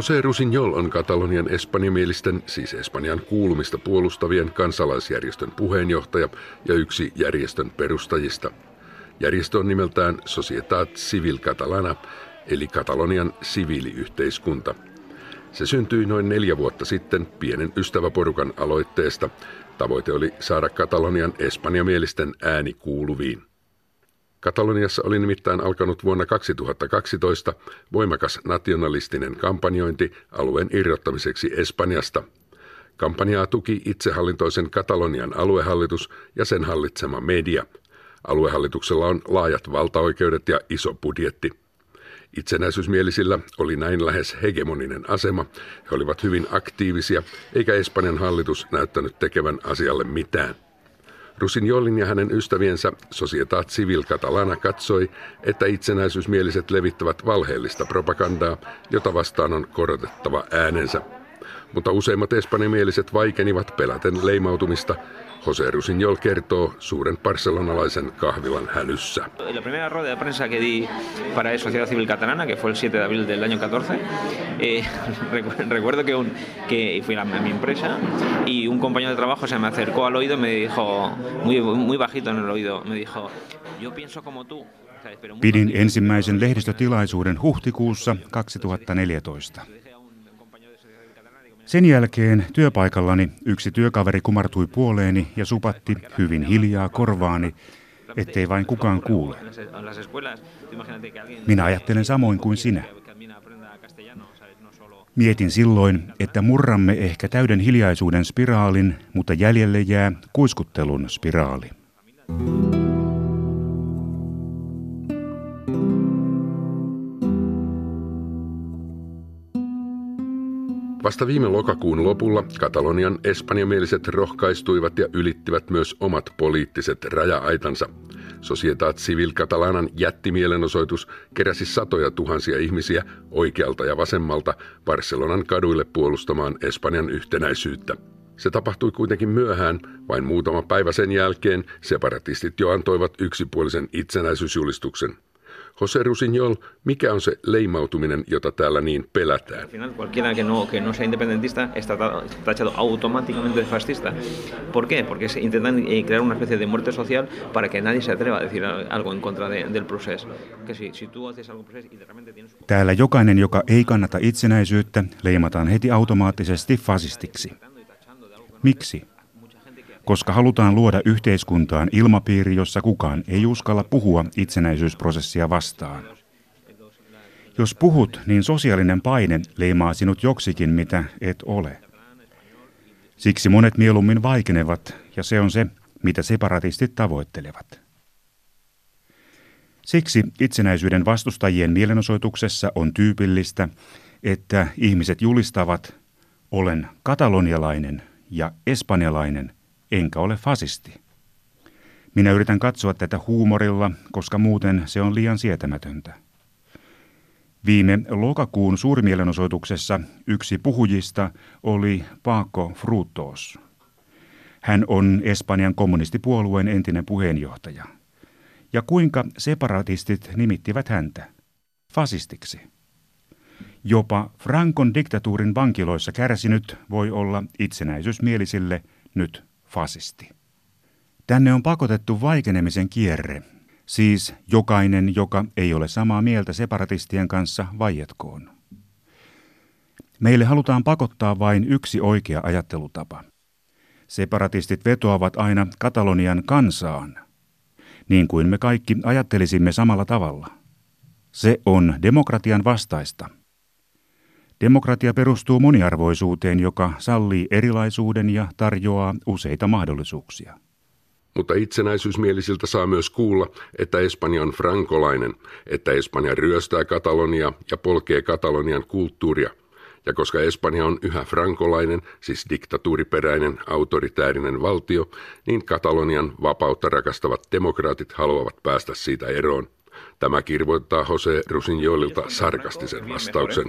José Rusiñol on Katalonian espanjamielisten, siis Espanjan kuulumista puolustavien kansalaisjärjestön puheenjohtaja ja yksi järjestön perustajista. Järjestö on nimeltään Societat Civil Catalana, eli Katalonian siviiliyhteiskunta. Se syntyi noin 4 vuotta sitten pienen ystäväporukan aloitteesta. Tavoite oli saada Katalonian espanjamielisten ääni kuuluviin. Kataloniassa oli nimittäin alkanut vuonna 2012 voimakas nationalistinen kampanjointi alueen irrottamiseksi Espanjasta. Kampanjaa tuki itsehallintoisen Katalonian aluehallitus ja sen hallitsema media. Aluehallituksella on laajat valtaoikeudet ja iso budjetti. Itsenäisyysmielisillä oli näin lähes hegemoninen asema. He olivat hyvin aktiivisia, eikä Espanjan hallitus näyttänyt tekevän asialle mitään. Rusiñolin ja hänen ystäviensä Societat Civil Catalana katsoi, että itsenäisyysmieliset levittävät valheellista propagandaa, jota vastaan on korotettava äänensä. Mutta useimmat espanjamieliset vaikenivat peläten leimautumista. José Rusiñol kertoo suuren barcelonalaisen kahvilan hälyssä. La primera rueda de prensa que di para Sociedad Civil Catalana, que fue el 7 de abril del año 14, recuerdo que fui a mi empresa y un compañero de trabajo se me acercó al oído y me dijo muy bajito en el oído, me dijo: "Yo pienso como tú." Pidin ensimmäisen lehdistötilaisuuden huhtikuussa 2014. Sen jälkeen työpaikallani yksi työkaveri kumartui puoleeni ja supatti hyvin hiljaa korvaani, ettei vain kukaan kuule. Minä ajattelen samoin kuin sinä. Mietin silloin, että murramme ehkä täyden hiljaisuuden spiraalin, mutta jäljelle jää kuiskuttelun spiraali. Vasta viime lokakuun lopulla Katalonian espanjamieliset rohkaistuivat ja ylittivät myös omat poliittiset raja-aitansa. Societat Civil Catalanan jättimielenosoitus keräsi satoja tuhansia ihmisiä oikealta ja vasemmalta Barcelonan kaduille puolustamaan Espanjan yhtenäisyyttä. Se tapahtui kuitenkin myöhään, vain muutama päivä sen jälkeen separatistit jo antoivat yksipuolisen itsenäisyysjulistuksen. José Rusiñol, mikä on se leimautuminen, jota täällä niin pelätään? Täällä jokainen, joka ei kannata itsenäisyyttä, leimataan heti automaattisesti fasistiksi. Miksi? Koska halutaan luoda yhteiskuntaan ilmapiiri, jossa kukaan ei uskalla puhua itsenäisyysprosessia vastaan. Jos puhut, niin sosiaalinen paine leimaa sinut joksikin, mitä et ole. Siksi monet mieluummin vaikenevat, ja se on se, mitä separatistit tavoittelevat. Siksi itsenäisyyden vastustajien mielenosoituksessa on tyypillistä, että ihmiset julistavat: "Olen katalonialainen ja espanjalainen, enkä ole fasisti." Minä yritän katsoa tätä huumorilla, koska muuten se on liian sietämätöntä. Viime lokakuun suurmielenosoituksessa yksi puhujista oli Paco Frutos. Hän on Espanjan kommunistipuolueen entinen puheenjohtaja. Ja kuinka separatistit nimittivät häntä? Fasistiksi. Jopa Francon diktatuurin vankiloissa kärsinyt voi olla itsenäisyysmielisille nyt fasisti. Tänne on pakotettu vaikenemisen kierre, siis jokainen, joka ei ole samaa mieltä separatistien kanssa, vaietkoon. Meille halutaan pakottaa vain yksi oikea ajattelutapa. Separatistit vetoavat aina Katalonian kansaan, niin kuin me kaikki ajattelisimme samalla tavalla. Se on demokratian vastaista. Demokratia perustuu moniarvoisuuteen, joka sallii erilaisuuden ja tarjoaa useita mahdollisuuksia. Mutta itsenäisyysmielisiltä saa myös kuulla, että Espanja on frankolainen, että Espanja ryöstää Kataloniaa ja polkee Katalonian kulttuuria. Ja koska Espanja on yhä frankolainen, siis diktatuuriperäinen, autoritäärinen valtio, niin Katalonian vapautta rakastavat demokraatit haluavat päästä siitä eroon. Tämä kirvoittaa José Rusiñolilta sarkastisen vastauksen.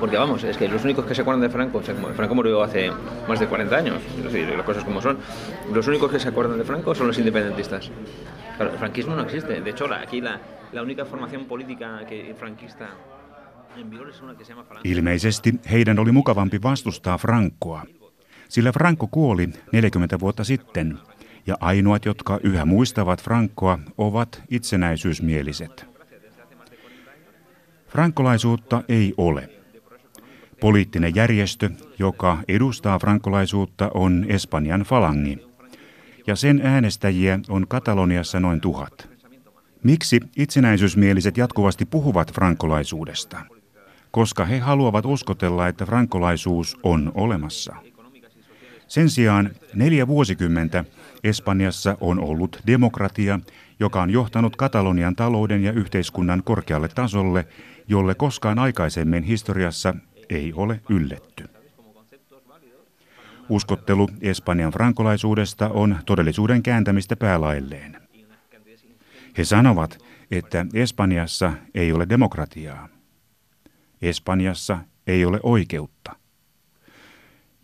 Porque vamos, es que los únicos que se acuerdan de Franco, Franco murió hace más de 40 años, las cosas como son, los únicos que se acuerdan de Franco son los independentistas. Claro, el franquismo no existe, de hecho aquí la única formación política que franquista Ilmeisesti heidän oli mukavampi vastustaa Francoa, sillä Franco kuoli 40 vuotta sitten, ja ainoat, jotka yhä muistavat Francoa, ovat itsenäisyysmieliset. Frankolaisuutta ei ole. Poliittinen järjestö, joka edustaa frankolaisuutta, on Espanjan falangi, ja sen äänestäjiä on Kataloniassa noin 1000. Miksi itsenäisyysmieliset jatkuvasti puhuvat frankolaisuudesta? Koska he haluavat uskotella, että frankolaisuus on olemassa. Sen sijaan 4 vuosikymmentä Espanjassa on ollut demokratia, joka on johtanut Katalonian talouden ja yhteiskunnan korkealle tasolle, jolle koskaan aikaisemmin historiassa ei ole ylletty. Uskottelu Espanjan frankolaisuudesta on todellisuuden kääntämistä päälailleen. He sanovat, että Espanjassa ei ole demokratiaa. Espanjassa ei ole oikeutta.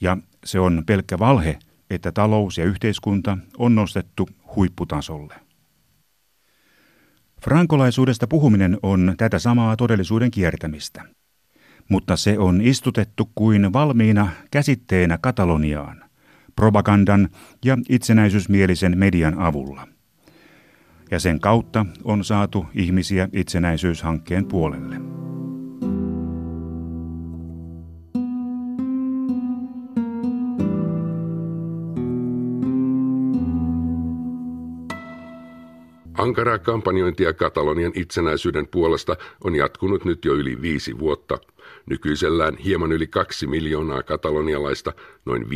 Ja se on pelkkä valhe, että talous ja yhteiskunta on nostettu huipputasolle. Frankolaisuudesta puhuminen on tätä samaa todellisuuden kiertämistä. Mutta se on istutettu kuin valmiina käsitteenä Kataloniaan, propagandan ja itsenäisyysmielisen median avulla. Ja sen kautta on saatu ihmisiä itsenäisyyshankkeen puolelle. Ankaraa kampanjointia Katalonian itsenäisyyden puolesta on jatkunut nyt jo yli 5 vuotta. Nykyisellään hieman yli 2 miljoonaa katalonialaista, noin 5,5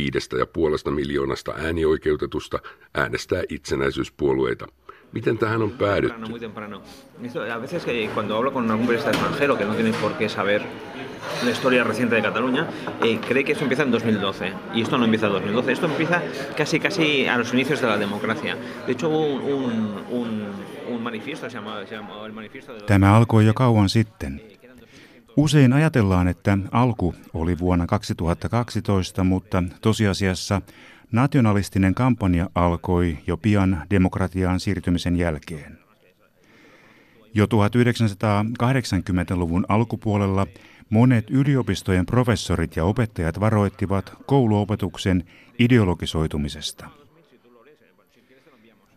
miljoonasta äänioikeutetusta, äänestää itsenäisyyspuolueita. Miten tähän on päädytty? La historia reciente de Cataluña cree que esto empieza en 2012 y esto no empieza en 2012, esto empieza casi a los inicios de la democracia. De hecho hubo un manifiesto se llamaba el manifiesto de... Tämä alkoi jo kauan sitten. Usein ajatellaan, että alku oli vuonna 2012, mutta tosiasiassa nationalistinen kampanja alkoi jo pian demokratiaan siirtymisen jälkeen. Jo 1980-luvun alkupuolella monet yliopistojen professorit ja opettajat varoittivat kouluopetuksen ideologisoitumisesta.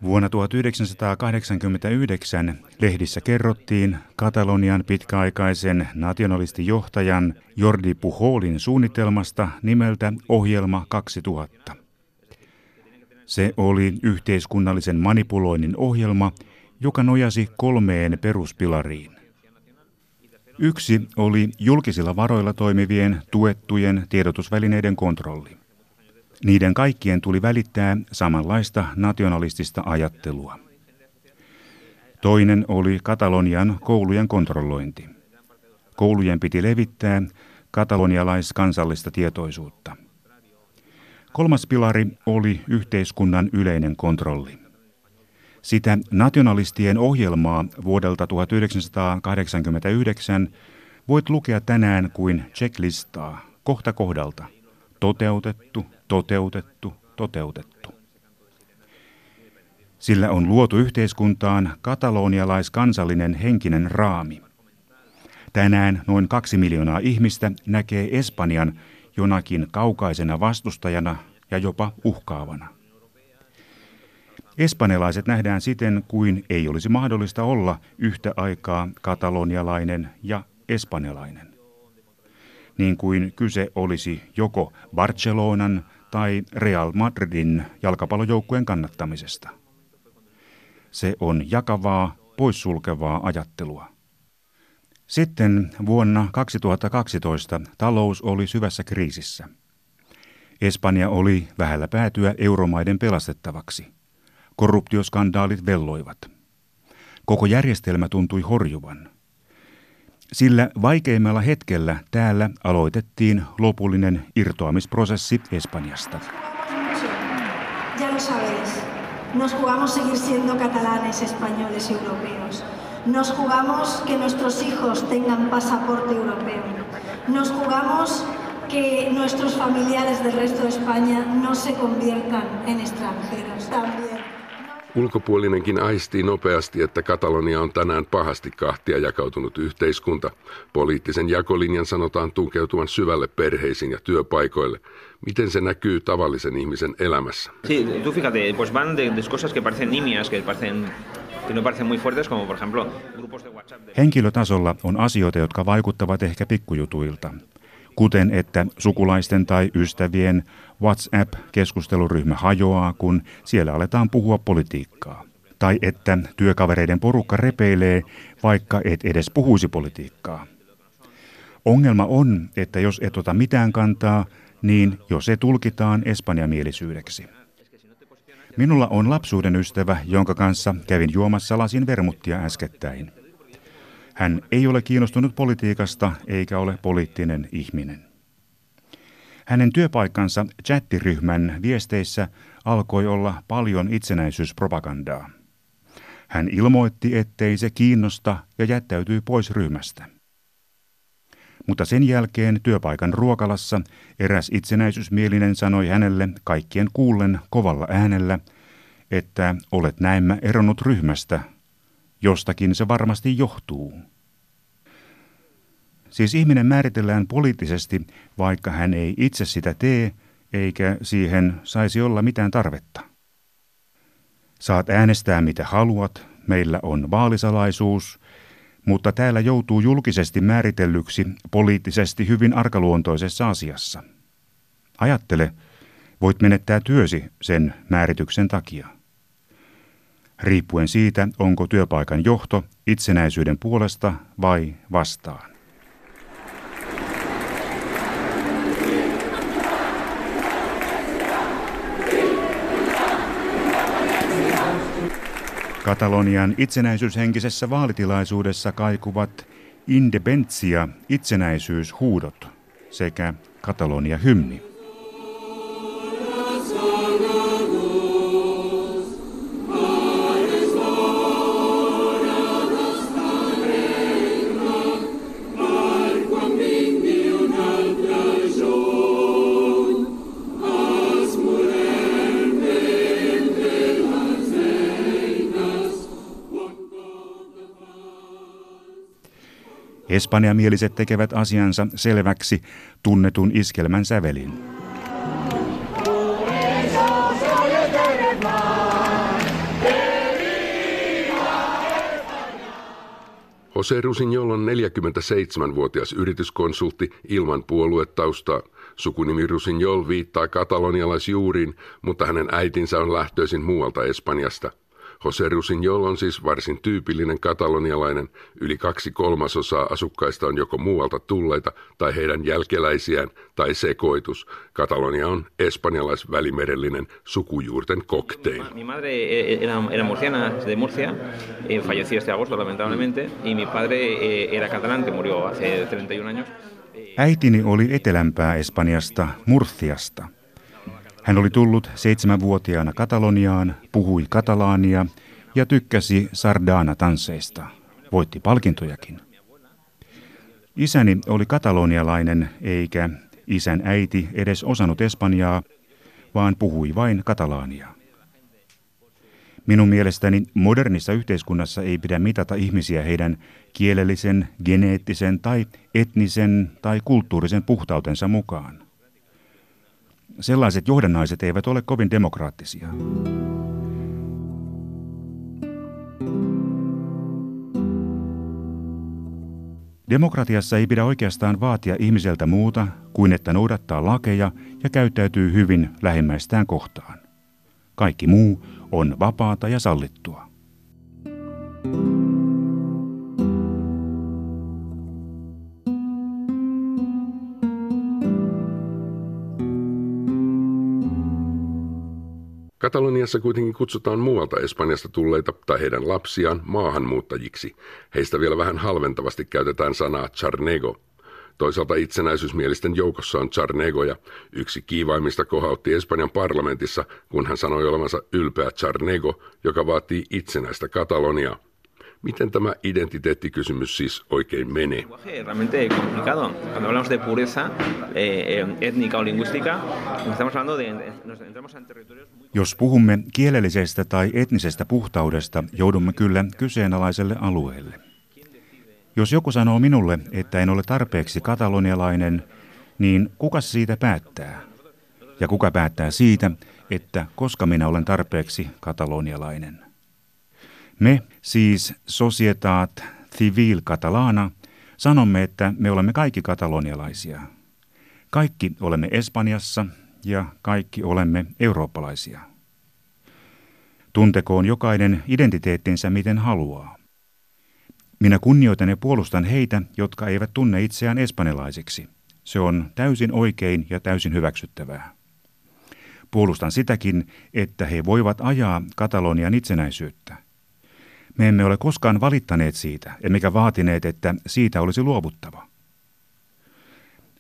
Vuonna 1989 lehdissä kerrottiin Katalonian pitkäaikaisen nationalistijohtajan Jordi Pujolin suunnitelmasta nimeltä Ohjelma 2000. Se oli yhteiskunnallisen manipuloinnin ohjelma, joka nojasi 3 peruspilariin. Yksi oli julkisilla varoilla toimivien tuettujen tiedotusvälineiden kontrolli. Niiden kaikkien tuli välittää samanlaista nationalistista ajattelua. Toinen oli Katalonian koulujen kontrollointi. Koulujen piti levittää katalonialaiskansallista tietoisuutta. 3. pilari oli yhteiskunnan yleinen kontrolli. Sitä nationalistien ohjelmaa vuodelta 1989 voit lukea tänään kuin checklistaa kohta kohdalta. Toteutettu, toteutettu, toteutettu. Sillä on luotu yhteiskuntaan katalonialaiskansallinen henkinen raami. Tänään noin 2 miljoonaa ihmistä näkee Espanjan jonakin kaukaisena vastustajana ja jopa uhkaavana. Espanjalaiset nähdään siten, kuin ei olisi mahdollista olla yhtä aikaa katalonialainen ja espanjalainen. Niin kuin kyse olisi joko Barcelonan tai Real Madridin jalkapallojoukkueen kannattamisesta. Se on jakavaa, poissulkevaa ajattelua. Sitten vuonna 2012 talous oli syvässä kriisissä. Espanja oli vähällä päätyä euromaiden pelastettavaksi. Korruptioskandaalit velloivat. Koko järjestelmä tuntui horjuvan. Sillä vaikeimmalla hetkellä täällä aloitettiin lopullinen irtoamisprosessi Espanjasta. Ya lo sabéis. Nos jugamos seguir siendo catalanes, españoles y europeos. Nos jugamos que nuestros hijos tengan pasaporte europeo. Nos jugamos que nuestros familiares del resto de España no se conviertan en extranjeros también. Ulkopuolinenkin aistii nopeasti, että Katalonia on tänään pahasti kahtia jakautunut yhteiskunta. Poliittisen jakolinjan sanotaan tunkeutuvan syvälle perheisiin ja työpaikoille. Miten se näkyy tavallisen ihmisen elämässä? Sí, tú fíjate, pues van de cosas que parecen nimias, que parecen henkilötasolla on asioita, jotka vaikuttavat ehkä pikkujutuilta, kuten että sukulaisten tai ystävien WhatsApp-keskusteluryhmä hajoaa, kun siellä aletaan puhua politiikkaa. Tai että työkavereiden porukka repeilee, vaikka et edes puhuisi politiikkaa. Ongelma on, että jos et ota mitään kantaa, niin jos se tulkitaan espanjamielisyydeksi. Minulla on lapsuuden ystävä, jonka kanssa kävin juomassa lasin vermuttia äskettäin. Hän ei ole kiinnostunut politiikasta eikä ole poliittinen ihminen. Hänen työpaikkansa chattiryhmän viesteissä alkoi olla paljon itsenäisyyspropagandaa. Hän ilmoitti, ettei se kiinnosta ja jättäytyi pois ryhmästä. Mutta sen jälkeen työpaikan ruokalassa eräs itsenäisyysmielinen sanoi hänelle kaikkien kuullen kovalla äänellä, että olet näemmä eronnut ryhmästä. Jostakin se varmasti johtuu. Siis ihminen määritellään poliittisesti, vaikka hän ei itse sitä tee, eikä siihen saisi olla mitään tarvetta. Saat äänestää mitä haluat, meillä on vaalisalaisuus, mutta täällä joutuu julkisesti määritellyksi poliittisesti hyvin arkaluontoisessa asiassa. Ajattele, voit menettää työsi sen määrityksen takia. Riippuen siitä, onko työpaikan johto itsenäisyyden puolesta vai vastaan. Katalonian itsenäisyyshenkisessä vaalitilaisuudessa kaikuvat independència itsenäisyyshuudot sekä Katalonia hymni. Espanjamieliset tekevät asiansa selväksi tunnetun iskelmän sävelin. José Rusiñol on 47-vuotias yrityskonsultti ilman puoluetaustaa. Sukunimi Rusiñol viittaa katalonialaisjuuriin, mutta hänen äitinsä on lähtöisin muualta Espanjasta. José Rusiñol on siis varsin tyypillinen katalonialainen. Yli 2/3 asukkaista on joko muualta tulleita tai heidän jälkeläisiään tai sekoitus. Katalonia on espanjalais-välimerellinen sukujuurten kokteil. Mi madre era murciana, de Murcia, falleció este agosto lamentablemente, y mi padre era catalán, que murió hace 31 años. Äitini oli etelämpää Espanjasta, Murciasta. Hän oli tullut 7-vuotiaana Kataloniaan, puhui katalaania ja tykkäsi sardana-tansseista. Voitti palkintojakin. Isäni oli katalonialainen, eikä isän äiti edes osannut espanjaa, vaan puhui vain katalaania. Minun mielestäni modernissa yhteiskunnassa ei pidä mitata ihmisiä heidän kielellisen, geneettisen tai etnisen tai kulttuurisen puhtautensa mukaan. Sellaiset johdannaiset eivät ole kovin demokraattisia. Demokratiassa ei pidä oikeastaan vaatia ihmiseltä muuta kuin että noudattaa lakeja ja käyttäytyy hyvin lähimmäistään kohtaan. Kaikki muu on vapaata ja sallittua. Kataloniassa kuitenkin kutsutaan muualta Espanjasta tulleita tai heidän lapsiaan maahanmuuttajiksi. Heistä vielä vähän halventavasti käytetään sanaa Charnego. Toisaalta itsenäisyysmielisten joukossa on Charnegoja. Yksi kiivaimmista kohautti Espanjan parlamentissa, kun hän sanoi olevansa ylpeä Charnego, joka vaatii itsenäistä Kataloniaa. Miten tämä identiteettikysymys siis oikein menee? Jos puhumme kielellisestä tai etnisestä puhtaudesta, joudumme kyllä kyseenalaiselle alueelle. Jos joku sanoo minulle, että en ole tarpeeksi katalonialainen, niin kuka siitä päättää? Ja kuka päättää siitä, että koska minä olen tarpeeksi katalonialainen? Me, siis Societat Civil Catalana, sanomme, että me olemme kaikki katalonialaisia. Kaikki olemme Espanjassa ja kaikki olemme eurooppalaisia. Tuntekoon jokainen identiteettinsä miten haluaa. Minä kunnioitan ja puolustan heitä, jotka eivät tunne itseään espanjalaisiksi. Se on täysin oikein ja täysin hyväksyttävää. Puolustan sitäkin, että he voivat ajaa Katalonian itsenäisyyttä. Me emme ole koskaan valittaneet siitä, emmekä vaatineet, että siitä olisi luovuttava.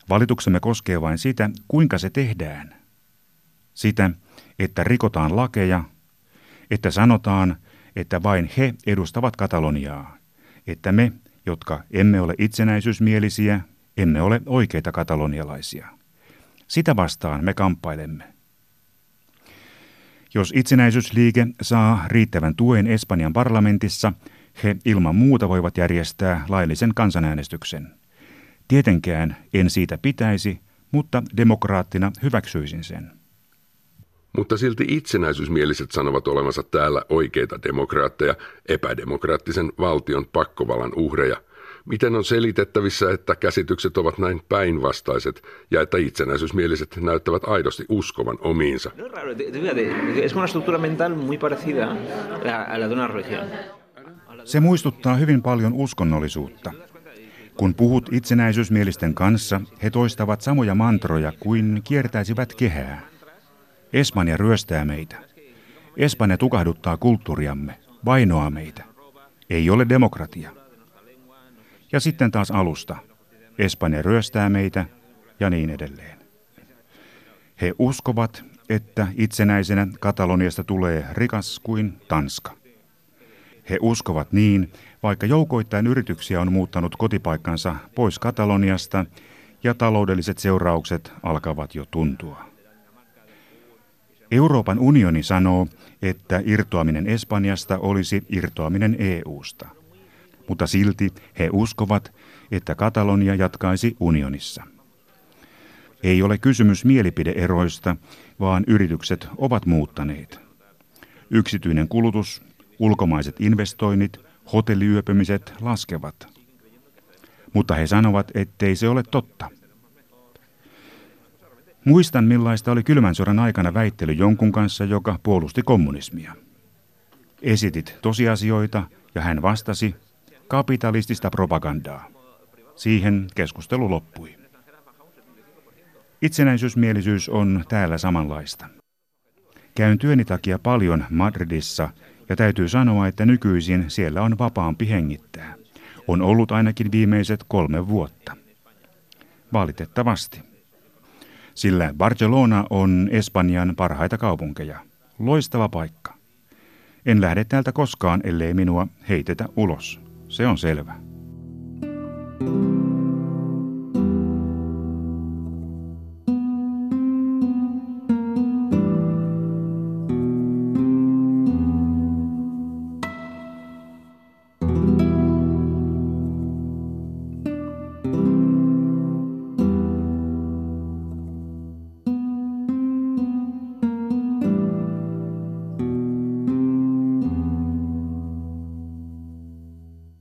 Valituksemme koskee vain sitä, kuinka se tehdään. Sitä, että rikotaan lakeja, että sanotaan, että vain he edustavat Kataloniaa, että me, jotka emme ole itsenäisyysmielisiä, emme ole oikeita katalonialaisia. Sitä vastaan me kamppailemme. Jos itsenäisyysliike saa riittävän tuen Espanjan parlamentissa, he ilman muuta voivat järjestää laillisen kansanäänestyksen. Tietenkään en siitä pitäisi, mutta demokraattina hyväksyisin sen. Mutta silti itsenäisyysmieliset sanovat olevansa täällä oikeita demokraatteja, epädemokraattisen valtion pakkovallan uhreja. Miten on selitettävissä, että käsitykset ovat näin päinvastaiset ja että itsenäisyysmieliset näyttävät aidosti uskovan omiinsa? Se muistuttaa hyvin paljon uskonnollisuutta. Kun puhut itsenäisyysmielisten kanssa, he toistavat samoja mantroja kuin kiertäisivät kehää. Espanja ryöstää meitä. Espanja tukahduttaa kulttuuriamme, vainoaa meitä. Ei ole demokratia. Ja sitten taas alusta. Espanja ryöstää meitä ja niin edelleen. He uskovat, että itsenäisenä Kataloniasta tulee rikas kuin Tanska. He uskovat niin, vaikka joukoittain yrityksiä on muuttanut kotipaikkansa pois Kataloniasta ja taloudelliset seuraukset alkavat jo tuntua. Euroopan unioni sanoo, että irtoaminen Espanjasta olisi irtoaminen EU:sta. Mutta silti he uskovat, että Katalonia jatkaisi unionissa. Ei ole kysymys mielipide-eroista, vaan yritykset ovat muuttaneet. Yksityinen kulutus, ulkomaiset investoinnit, hotelliyöpymiset laskevat. Mutta he sanovat, ettei se ole totta. Muistan, millaista oli kylmän sodan aikana väittely jonkun kanssa, joka puolusti kommunismia. Esitit tosiasioita ja hän vastasi kapitalistista propagandaa. Siihen keskustelu loppui. Itsenäisyysmielisyys on täällä samanlaista. Käyn työni takia paljon Madridissa ja täytyy sanoa, että nykyisin siellä on vapaampi hengittää. On ollut ainakin viimeiset 3 vuotta. Valitettavasti. Sillä Barcelona on Espanjan parhaita kaupunkeja. Loistava paikka. En lähde täältä koskaan, ellei minua heitetä ulos. Se on selvä.